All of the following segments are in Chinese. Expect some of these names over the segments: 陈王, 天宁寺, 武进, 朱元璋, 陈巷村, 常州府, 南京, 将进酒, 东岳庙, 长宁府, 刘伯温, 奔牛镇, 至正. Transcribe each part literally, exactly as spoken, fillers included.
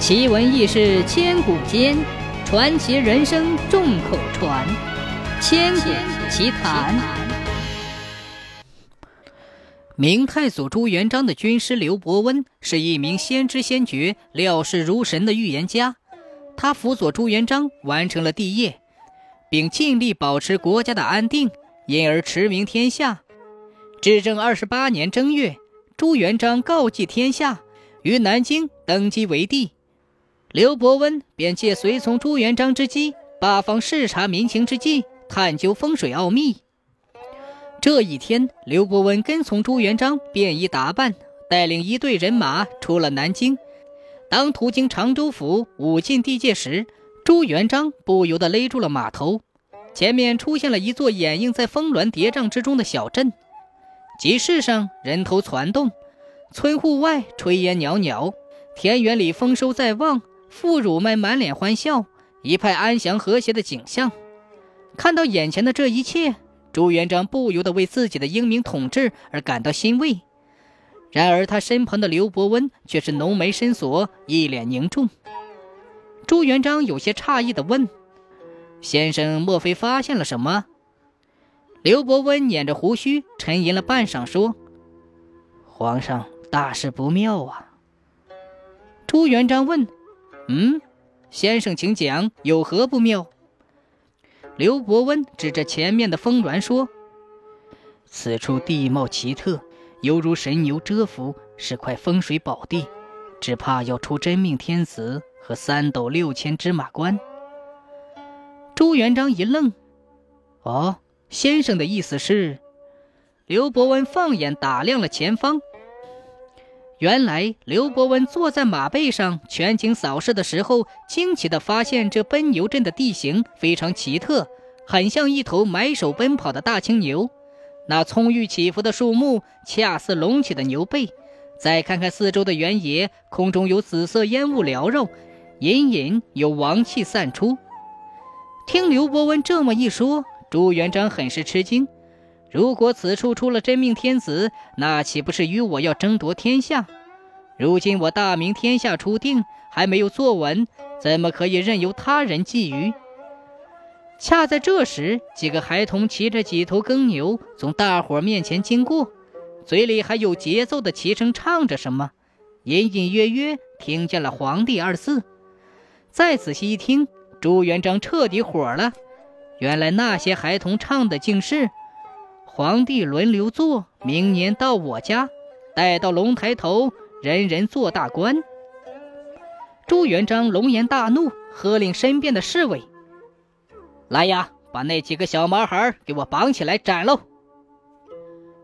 奇闻异事千古间，传奇人生众口传。千古奇谈。明太祖朱元璋的军师刘伯温是一名先知先觉、料事如神的预言家，他辅佐朱元璋完成了帝业，并尽力保持国家的安定，因而驰名天下。至正二十八年正月，朱元璋告祭天下，于南京登基为帝。刘伯温便借随从朱元璋之机，八方视察民情之际，探究风水奥秘。这一天，刘伯温跟从朱元璋便衣打扮，带领一队人马出了南京。当途经常州府武进地界时，朱元璋不由得勒住了马头，前面出现了一座掩映在峰峦叠嶂之中的小镇，集市上人头攒动，村户外炊烟袅袅，田园里丰收在望，妇孺们满脸欢笑，一派安详和谐的景象。看到眼前的这一切，朱元璋不由得为自己的英明统治而感到欣慰。然而他身旁的刘伯温却是浓眉深锁，一脸凝重。朱元璋有些诧异地问：“先生莫非发现了什么？”刘伯温捻着胡须沉吟了半晌说：“皇上，大事不妙啊。”朱元璋问：“嗯，先生请讲，有何不妙？”刘伯温指着前面的峰峦说：“此处地貌奇特，犹如神牛蛰伏，是块风水宝地，只怕要出真命天子和三斗六千芝麻官。”朱元璋一愣：“哦，先生的意思是？”刘伯温放眼打量了前方，原来刘伯温坐在马背上全景扫视的时候，惊奇地发现这奔牛镇的地形非常奇特，很像一头埋首奔跑的大青牛，那葱郁起伏的树木恰似隆起的牛背，再看看四周的原野，空中有紫色烟雾缭绕，隐隐有王气散出。听刘伯温这么一说，朱元璋很是吃惊，如果此处出了真命天子，那岂不是与我要争夺天下？如今我大明天下初定，还没有坐稳，怎么可以任由他人觊觎？恰在这时，几个孩童骑着几头耕牛从大伙面前经过，嘴里还有节奏的齐声唱着什么，隐隐约约听见了皇帝二字。再仔细一听，朱元璋彻底火了，原来那些孩童唱的竟是：“皇帝轮流坐，明年到我家，待到龙抬头，人人做大官。”朱元璋龙颜大怒，喝令身边的侍卫：“来呀，把那几个小毛孩给我绑起来斩喽！”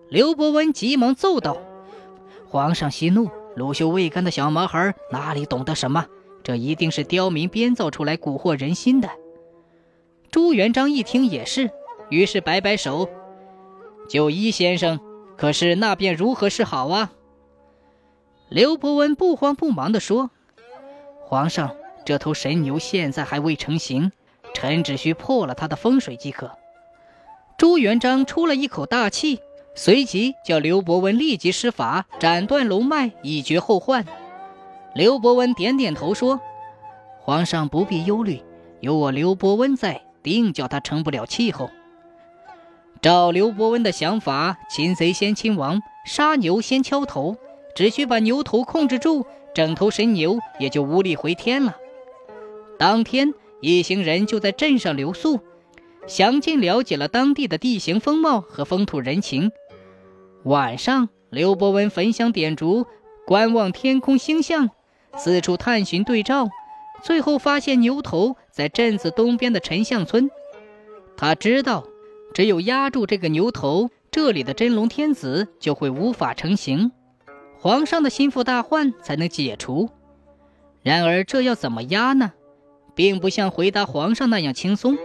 刘伯温急忙奏道：“皇上息怒，乳臭未干的小毛孩哪里懂得什么？这一定是刁民编造出来蛊惑人心的。”朱元璋一听也是，于是摆摆手：“九一先生，可是那便如何是好啊？”刘伯温不慌不忙地说：“皇上，这头神牛现在还未成形，臣只需破了他的风水即可。”朱元璋出了一口大气，随即叫刘伯温立即施法，斩断龙脉，以绝后患。刘伯温点点头说：“皇上不必忧虑，有我刘伯温在，定叫他成不了气候。”照刘伯温的想法，擒贼先擒王，杀牛先敲头，只需把牛头控制住，整头神牛也就无力回天了。当天一行人就在镇上留宿，详尽了解了当地的地形风貌和风土人情。晚上，刘伯温焚香点烛，观望天空星象，四处探寻对照，最后发现牛头在镇子东边的陈巷村。他知道只有压住这个牛头，这里的真龙天子就会无法成形，皇上的心腹大患才能解除。然而这要怎么压呢？并不像回答皇上那样轻松。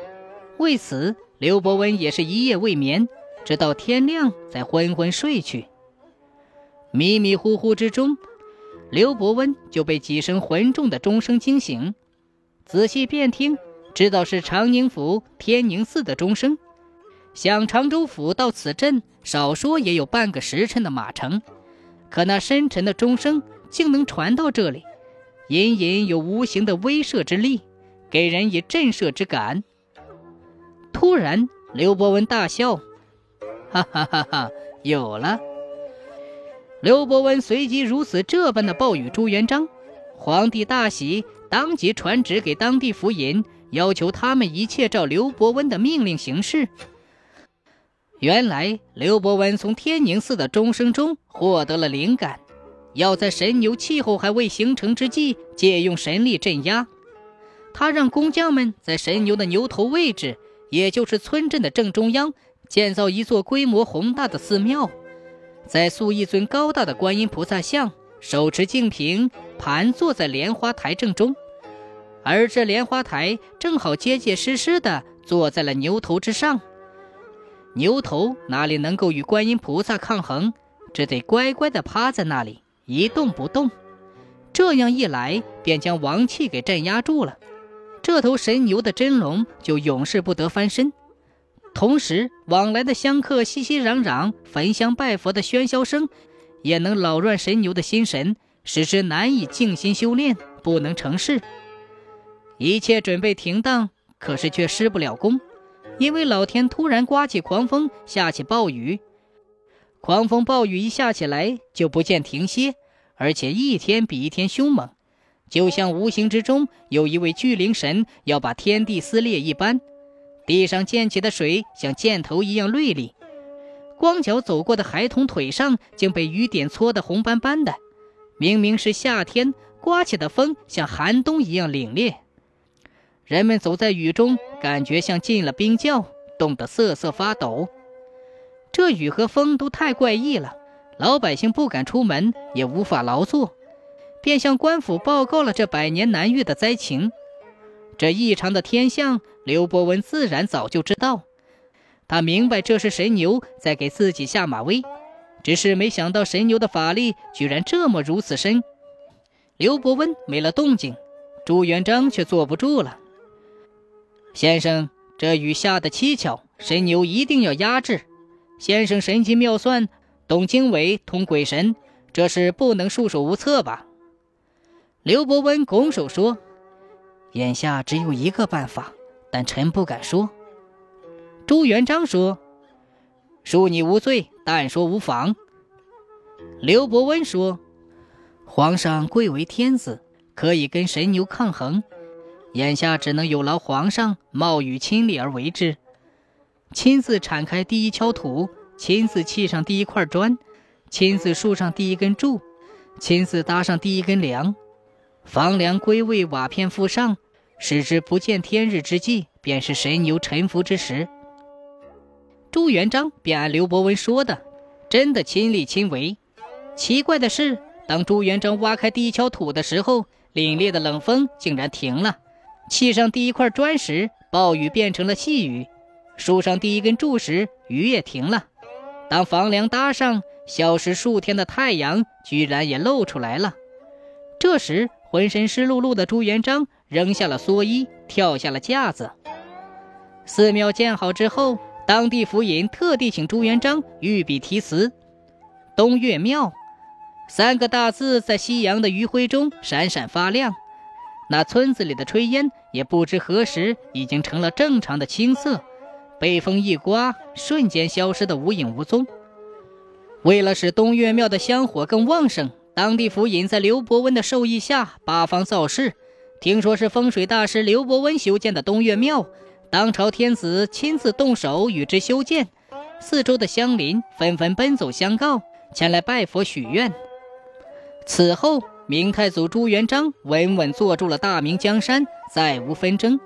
为此，刘伯温也是一夜未眠，直到天亮才昏昏睡去。迷迷糊糊之中，刘伯温就被几声浑重的钟声惊醒，仔细辨听，知道是长宁府天宁寺的钟声。想常州府到此镇少说也有半个时辰的马程，可那深沉的钟声竟能传到这里，隐隐有无形的威慑之力，给人以震慑之感。突然刘伯温大笑，哈哈哈哈，有了。刘伯温随即如此这般的报与朱元璋，皇帝大喜，当即传旨给当地府尹，要求他们一切照刘伯温的命令行事。原来刘伯温从天宁寺的钟声中获得了灵感，要在神牛气候还未形成之际借用神力镇压。他让工匠们在神牛的牛头位置，也就是村镇的正中央，建造一座规模宏大的寺庙，在塑一尊高大的观音菩萨像，手持净瓶，盘坐在莲花台正中，而这莲花台正好结结实实地坐在了牛头之上。牛头哪里能够与观音菩萨抗衡，只得乖乖地趴在那里一动不动，这样一来便将王气给镇压住了，这头神牛的真龙就永世不得翻身。同时往来的香客熙熙攘攘，焚香拜佛的喧嚣声也能扰乱神牛的心神，使之难以静心修炼，不能成事。一切准备停当，可是却失不了功，因为老天突然刮起狂风，下起暴雨。狂风暴雨一下起来就不见停歇，而且一天比一天凶猛，就像无形之中有一位巨灵神要把天地撕裂一般。地上溅起的水像箭头一样锐利，光脚走过的孩童腿上竟被雨点搓得红斑斑的。明明是夏天，刮起的风像寒冬一样凛冽，人们走在雨中，感觉像进了冰窖，冻得瑟瑟发抖。这雨和风都太怪异了，老百姓不敢出门，也无法劳作，便向官府报告了这百年难遇的灾情。这异常的天象刘伯温自然早就知道，他明白这是神牛在给自己下马威，只是没想到神牛的法力居然这么如此深。刘伯温没了动静，朱元璋却坐不住了。先生，这雨下得蹊跷，神牛一定要压制。先生神机妙算，懂经纬，通鬼神，这事不能束手无策吧？刘伯温拱手说，眼下只有一个办法，但臣不敢说。朱元璋说，恕你无罪，但说无妨。刘伯温说，皇上贵为天子，可以跟神牛抗衡，眼下只能有劳皇上冒雨亲力而为之，亲自铲开第一锹土，亲自砌上第一块砖，亲自竖上第一根柱，亲自搭上第一根梁，房梁归位，瓦片覆上，使之不见天日之际，便是神牛臣服之时。朱元璋便按刘伯温说的，真的亲力亲为。奇怪的是，当朱元璋挖开第一锹土的时候，凛冽的冷风竟然停了，砌上第一块砖时，暴雨变成了细雨，树上第一根柱时，雨也停了。当房梁搭上，消失数天的太阳居然也露出来了。这时浑身湿漉漉的朱元璋扔下了蓑衣，跳下了架子。寺庙建好之后，当地府尹特地请朱元璋御笔题词，东岳庙三个大字在夕阳的余晖中闪闪发亮，那村子里的炊烟也不知何时已经成了正常的青色，被风一刮，瞬间消失得无影无踪。为了使东岳庙的香火更旺盛，当地府尹在刘伯温的授意下八方造势，听说是风水大师刘伯温修建的东岳庙，当朝天子亲自动手与之修建，四周的乡邻纷纷奔走相告，前来拜佛许愿。此后明太祖朱元璋稳稳坐住了大明江山，再无纷争。